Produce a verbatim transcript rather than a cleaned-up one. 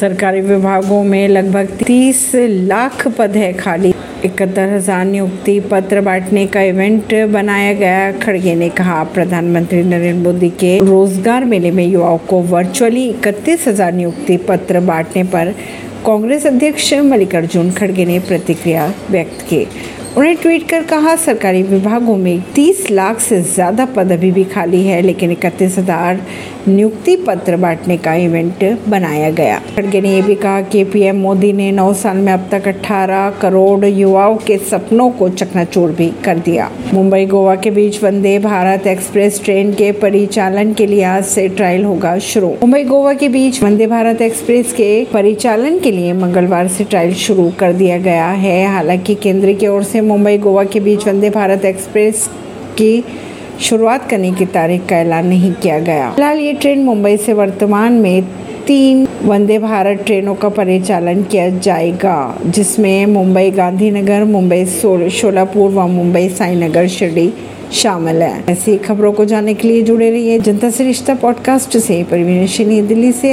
सरकारी विभागों में लगभग तीस लाख पद है खाली। इकहत्तर हजार नियुक्ति पत्र बांटने का इवेंट बनाया गया। खड़गे ने कहा, प्रधानमंत्री नरेंद्र मोदी के रोजगार मेले में युवाओं को वर्चुअली इकतीस हजार नियुक्ति पत्र बांटने पर कांग्रेस अध्यक्ष मल्लिकार्जुन खड़गे ने प्रतिक्रिया व्यक्त की। उन्हें ट्वीट कर कहा, सरकारी विभागों में तीस लाख से ज़्यादा पद अभी भी खाली है, लेकिन इकतीस हज़ार नियुक्ति पत्र बांटने का इवेंट बनाया गया। खड़गे ने यह भी कहा कि पीएम मोदी ने नौ साल में अब तक अठारह करोड़ युवाओं के सपनों को चकनाचूर भी कर दिया। मुंबई गोवा के बीच वंदे भारत एक्सप्रेस ट्रेन के परिचालन के लिए आज से ट्रायल होगा शुरू। मुंबई गोवा के बीच वंदे भारत एक्सप्रेस के परिचालन के लिए मंगलवार से ट्रायल शुरू कर दिया गया है। हालांकि केंद्र की ओर से मुंबई गोवा के बीच वंदे भारत एक्सप्रेस की शुरुआत करने की तारीख का ऐलान नहीं किया गया। फिलहाल ये ट्रेन मुंबई से वर्तमान में तीन वंदे भारत ट्रेनों का परिचालन किया जाएगा, जिसमें मुंबई गांधीनगर, मुंबई शोलापुर व मुंबई साईनगर शिरडी शामिल है। ऐसी खबरों को जानने के लिए जुड़े रहिए जनता से रिश्ता पॉडकास्ट से। परवीन सिंह, दिल्ली से।